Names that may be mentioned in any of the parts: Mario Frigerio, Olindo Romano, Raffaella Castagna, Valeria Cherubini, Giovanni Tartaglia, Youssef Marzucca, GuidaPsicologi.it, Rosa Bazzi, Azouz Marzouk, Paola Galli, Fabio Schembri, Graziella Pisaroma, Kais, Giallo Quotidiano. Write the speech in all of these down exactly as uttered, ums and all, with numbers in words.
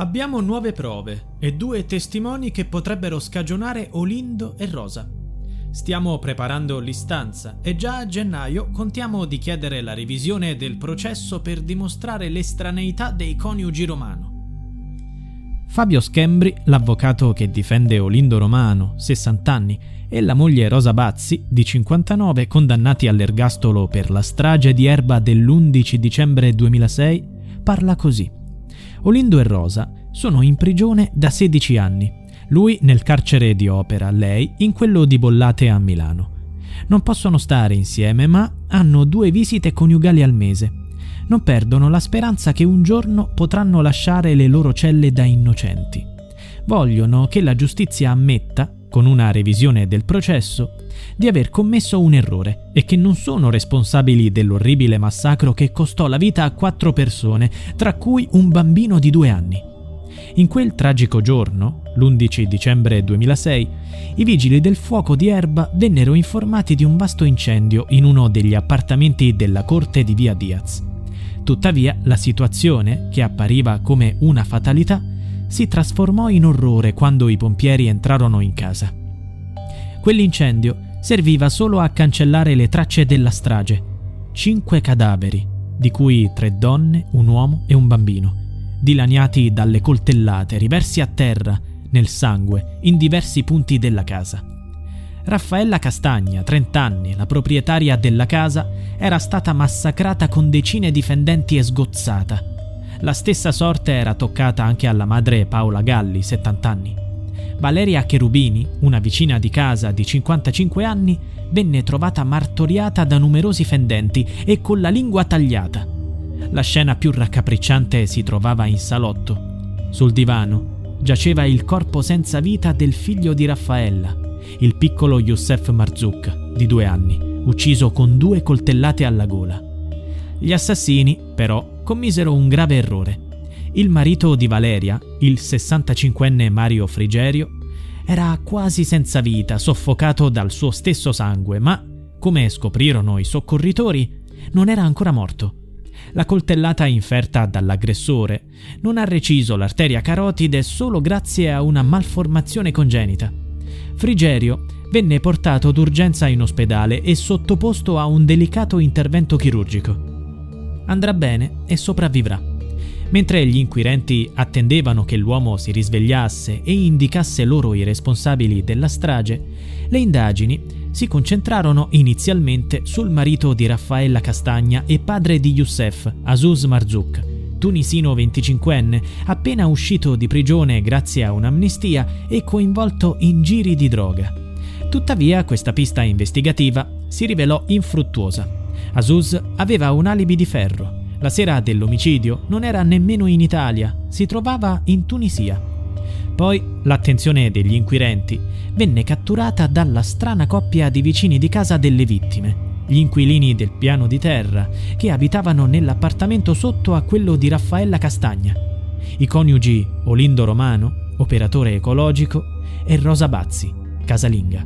Abbiamo nuove prove e due testimoni che potrebbero scagionare Olindo e Rosa. Stiamo preparando l'istanza e già a gennaio contiamo di chiedere la revisione del processo per dimostrare l'estraneità dei coniugi Romano. Fabio Schembri, l'avvocato che difende Olindo Romano, sessanta anni, e la moglie Rosa Bazzi, di cinquantanove, condannati all'ergastolo per la strage di Erba dell'undici dicembre duemilasei, parla così. Olindo e Rosa sono in prigione da sedici anni. Lui nel carcere di Opera, lei in quello di Bollate a Milano. Non possono stare insieme, ma hanno due visite coniugali al mese. Non perdono la speranza che un giorno potranno lasciare le loro celle da innocenti. Vogliono che la giustizia ammetta, con una revisione del processo, di aver commesso un errore e che non sono responsabili dell'orribile massacro che costò la vita a quattro persone, tra cui un bambino di due anni. In quel tragico giorno, l'undici dicembre duemilasei, i vigili del fuoco di Erba vennero informati di un vasto incendio in uno degli appartamenti della corte di Via Diaz. Tuttavia, la situazione, che appariva come una fatalità, si trasformò in orrore quando i pompieri entrarono in casa. Quell'incendio serviva solo a cancellare le tracce della strage. Cinque cadaveri, di cui tre donne, un uomo e un bambino, dilaniati dalle coltellate, riversi a terra, nel sangue, in diversi punti della casa. Raffaella Castagna, trenta anni, la proprietaria della casa, era stata massacrata con decine di fendenti e sgozzata. La stessa sorte era toccata anche alla madre Paola Galli, settanta anni. Valeria Cherubini, una vicina di casa di cinquantacinque anni, venne trovata martoriata da numerosi fendenti e con la lingua tagliata. La scena più raccapricciante si trovava in salotto. Sul divano giaceva il corpo senza vita del figlio di Raffaella, il piccolo Youssef Marzucca, di due anni, ucciso con due coltellate alla gola. Gli assassini, però, commisero un grave errore. Il marito di Valeria, il sessantacinquenne Mario Frigerio, era quasi senza vita, soffocato dal suo stesso sangue, ma, come scoprirono i soccorritori, non era ancora morto. La coltellata inferta dall'aggressore non ha reciso l'arteria carotide solo grazie a una malformazione congenita. Frigerio venne portato d'urgenza in ospedale e sottoposto a un delicato intervento chirurgico. Andrà bene e sopravvivrà. Mentre gli inquirenti attendevano che l'uomo si risvegliasse e indicasse loro i responsabili della strage, le indagini si concentrarono inizialmente sul marito di Raffaella Castagna e padre di Youssef, Azouz Marzouk, tunisino venticinquenne, appena uscito di prigione grazie a un'amnistia e coinvolto in giri di droga. Tuttavia, questa pista investigativa si rivelò infruttuosa. Azouz aveva un alibi di ferro. La sera dell'omicidio non era nemmeno in Italia, si trovava in Tunisia. Poi l'attenzione degli inquirenti venne catturata dalla strana coppia di vicini di casa delle vittime, gli inquilini del piano di terra, che abitavano nell'appartamento sotto a quello di Raffaella Castagna, i coniugi Olindo Romano, operatore ecologico, e Rosa Bazzi, casalinga.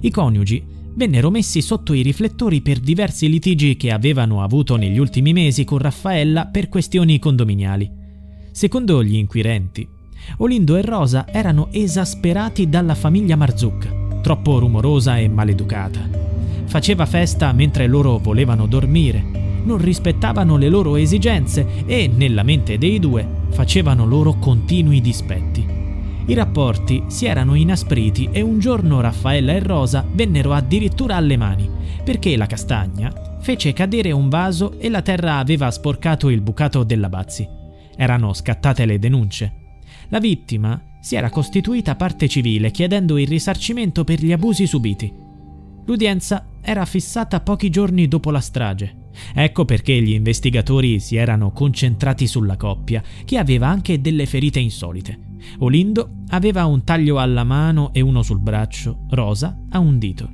I coniugi vennero messi sotto i riflettori per diversi litigi che avevano avuto negli ultimi mesi con Raffaella per questioni condominiali. Secondo gli inquirenti, Olindo e Rosa erano esasperati dalla famiglia Marzucca, troppo rumorosa e maleducata. Faceva festa mentre loro volevano dormire, non rispettavano le loro esigenze e, nella mente dei due, facevano loro continui dispetti. I rapporti si erano inaspriti e un giorno Raffaella e Rosa vennero addirittura alle mani, perché la Castagna fece cadere un vaso e la terra aveva sporcato il bucato della Bazzi. Erano scattate le denunce. La vittima si era costituita parte civile chiedendo il risarcimento per gli abusi subiti. L'udienza era fissata pochi giorni dopo la strage. Ecco perché gli investigatori si erano concentrati sulla coppia, che aveva anche delle ferite insolite. Olindo aveva un taglio alla mano e uno sul braccio, Rosa a un dito.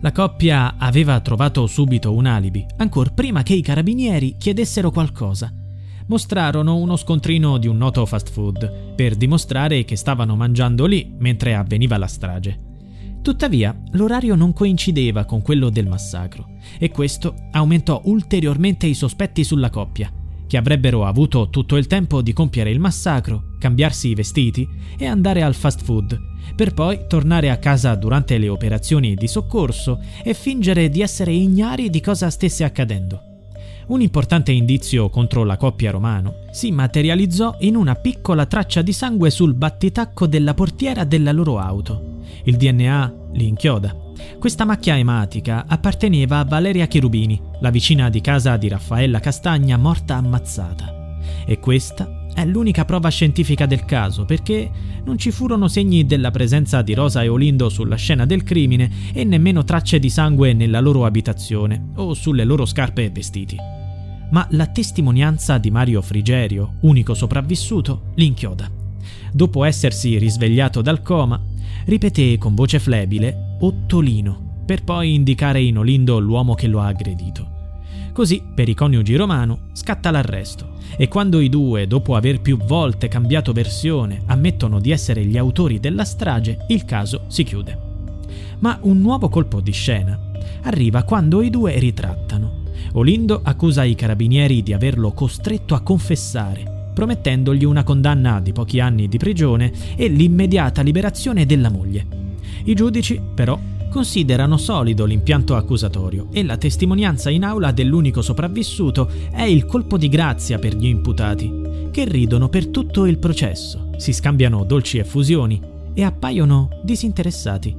La coppia aveva trovato subito un alibi, ancor prima che i carabinieri chiedessero qualcosa. Mostrarono uno scontrino di un noto fast food, per dimostrare che stavano mangiando lì mentre avveniva la strage. Tuttavia, l'orario non coincideva con quello del massacro, e questo aumentò ulteriormente i sospetti sulla coppia, che avrebbero avuto tutto il tempo di compiere il massacro, cambiarsi i vestiti e andare al fast food, per poi tornare a casa durante le operazioni di soccorso e fingere di essere ignari di cosa stesse accadendo. Un importante indizio contro la coppia Romano si materializzò in una piccola traccia di sangue sul battitacco della portiera della loro auto. Il D N A li inchioda. Questa macchia ematica apparteneva a Valeria Cherubini, la vicina di casa di Raffaella Castagna morta ammazzata. E questa è l'unica prova scientifica del caso, perché non ci furono segni della presenza di Rosa e Olindo sulla scena del crimine e nemmeno tracce di sangue nella loro abitazione o sulle loro scarpe e vestiti. Ma la testimonianza di Mario Frigerio, unico sopravvissuto, li inchioda. Dopo essersi risvegliato dal coma, ripeté con voce flebile Ottolino, per poi indicare in Olindo l'uomo che lo ha aggredito. Così, per i coniugi Romano, scatta l'arresto, e quando i due, dopo aver più volte cambiato versione, ammettono di essere gli autori della strage, il caso si chiude. Ma un nuovo colpo di scena arriva quando i due ritrattano. Olindo accusa i carabinieri di averlo costretto a confessare, promettendogli una condanna di pochi anni di prigione e l'immediata liberazione della moglie. I giudici, però, considerano solido l'impianto accusatorio e la testimonianza in aula dell'unico sopravvissuto è il colpo di grazia per gli imputati, che ridono per tutto il processo, si scambiano dolci effusioni e appaiono disinteressati.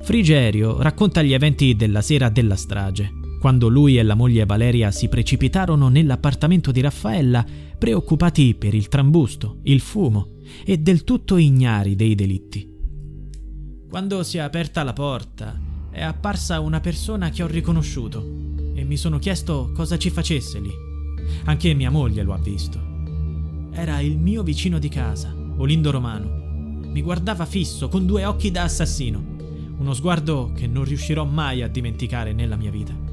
Frigerio racconta gli eventi della sera della strage, quando lui e la moglie Valeria si precipitarono nell'appartamento di Raffaella, preoccupati per il trambusto, il fumo e del tutto ignari dei delitti. Quando si è aperta la porta, è apparsa una persona che ho riconosciuto e mi sono chiesto cosa ci facesse lì. Anche mia moglie lo ha visto. Era il mio vicino di casa, Olindo Romano. Mi guardava fisso con due occhi da assassino, uno sguardo che non riuscirò mai a dimenticare nella mia vita.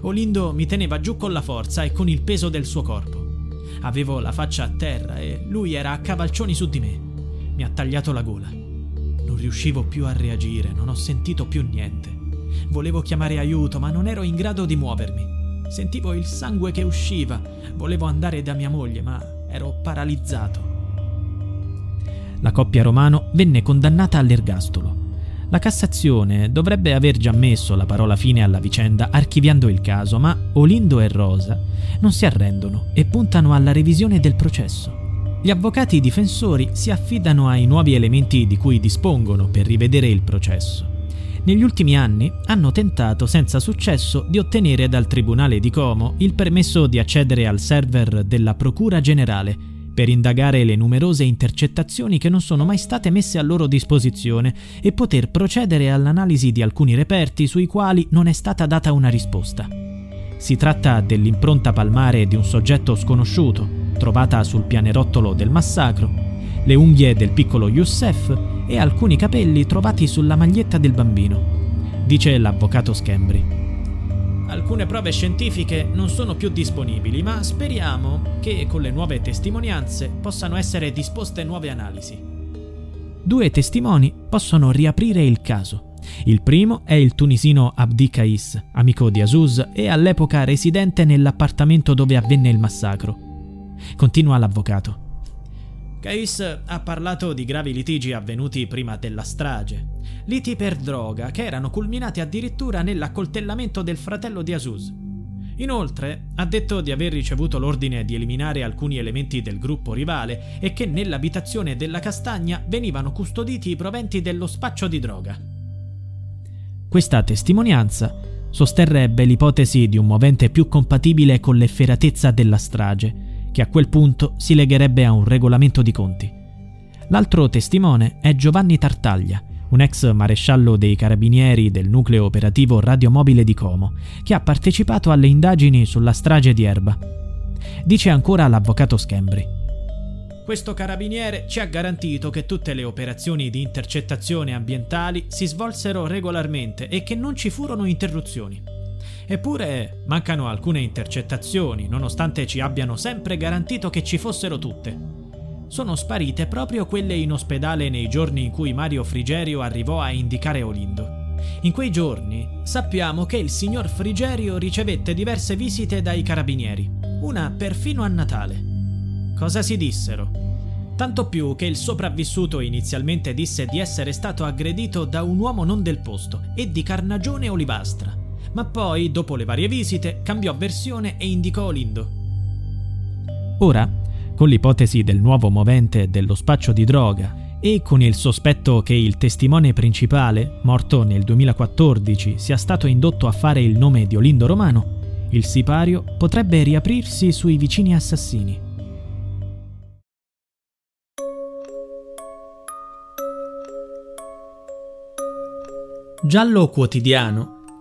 Olindo mi teneva giù con la forza e con il peso del suo corpo. Avevo la faccia a terra e lui era a cavalcioni su di me. Mi ha tagliato la gola. Non riuscivo più a reagire, non ho sentito più niente. Volevo chiamare aiuto, ma non ero in grado di muovermi. Sentivo il sangue che usciva. Volevo andare da mia moglie, ma ero paralizzato. La coppia Romano venne condannata all'ergastolo. La Cassazione dovrebbe aver già messo la parola fine alla vicenda archiviando il caso, ma Olindo e Rosa non si arrendono e puntano alla revisione del processo. Gli avvocati difensori si affidano ai nuovi elementi di cui dispongono per rivedere il processo. Negli ultimi anni hanno tentato senza successo di ottenere dal Tribunale di Como il permesso di accedere al server della Procura Generale, per indagare le numerose intercettazioni che non sono mai state messe a loro disposizione e poter procedere all'analisi di alcuni reperti sui quali non è stata data una risposta. Si tratta dell'impronta palmare di un soggetto sconosciuto, trovata sul pianerottolo del massacro, le unghie del piccolo Youssef e alcuni capelli trovati sulla maglietta del bambino. Dice l'avvocato Schembri: alcune prove scientifiche non sono più disponibili, ma speriamo che con le nuove testimonianze possano essere disposte nuove analisi. Due testimoni possono riaprire il caso. Il primo è il tunisino Abdi Kais, amico di Azouz e all'epoca residente nell'appartamento dove avvenne il massacro. Continua l'avvocato. Kais ha parlato di gravi litigi avvenuti prima della strage, liti per droga che erano culminati addirittura nell'accoltellamento del fratello di Azouz. Inoltre, ha detto di aver ricevuto l'ordine di eliminare alcuni elementi del gruppo rivale e che nell'abitazione della Castagna venivano custoditi i proventi dello spaccio di droga. Questa testimonianza sosterrebbe l'ipotesi di un movente più compatibile con l'efferatezza della strage, che a quel punto si legherebbe a un regolamento di conti. L'altro testimone è Giovanni Tartaglia, un ex maresciallo dei carabinieri del nucleo operativo radiomobile di Como, che ha partecipato alle indagini sulla strage di Erba. Dice ancora l'avvocato Schembri: questo carabiniere ci ha garantito che tutte le operazioni di intercettazione ambientali si svolsero regolarmente e che non ci furono interruzioni. Eppure mancano alcune intercettazioni, nonostante ci abbiano sempre garantito che ci fossero tutte. Sono sparite proprio quelle in ospedale nei giorni in cui Mario Frigerio arrivò a indicare Olindo. In quei giorni sappiamo che il signor Frigerio ricevette diverse visite dai carabinieri, una perfino a Natale. Cosa si dissero? Tanto più che il sopravvissuto inizialmente disse di essere stato aggredito da un uomo non del posto e di carnagione olivastra, ma poi, dopo le varie visite, cambiò versione e indicò Olindo. Ora, con l'ipotesi del nuovo movente dello spaccio di droga e con il sospetto che il testimone principale, morto nel duemilaquattordici, sia stato indotto a fare il nome di Olindo Romano, il sipario potrebbe riaprirsi sui vicini assassini. Giallo Quotidiano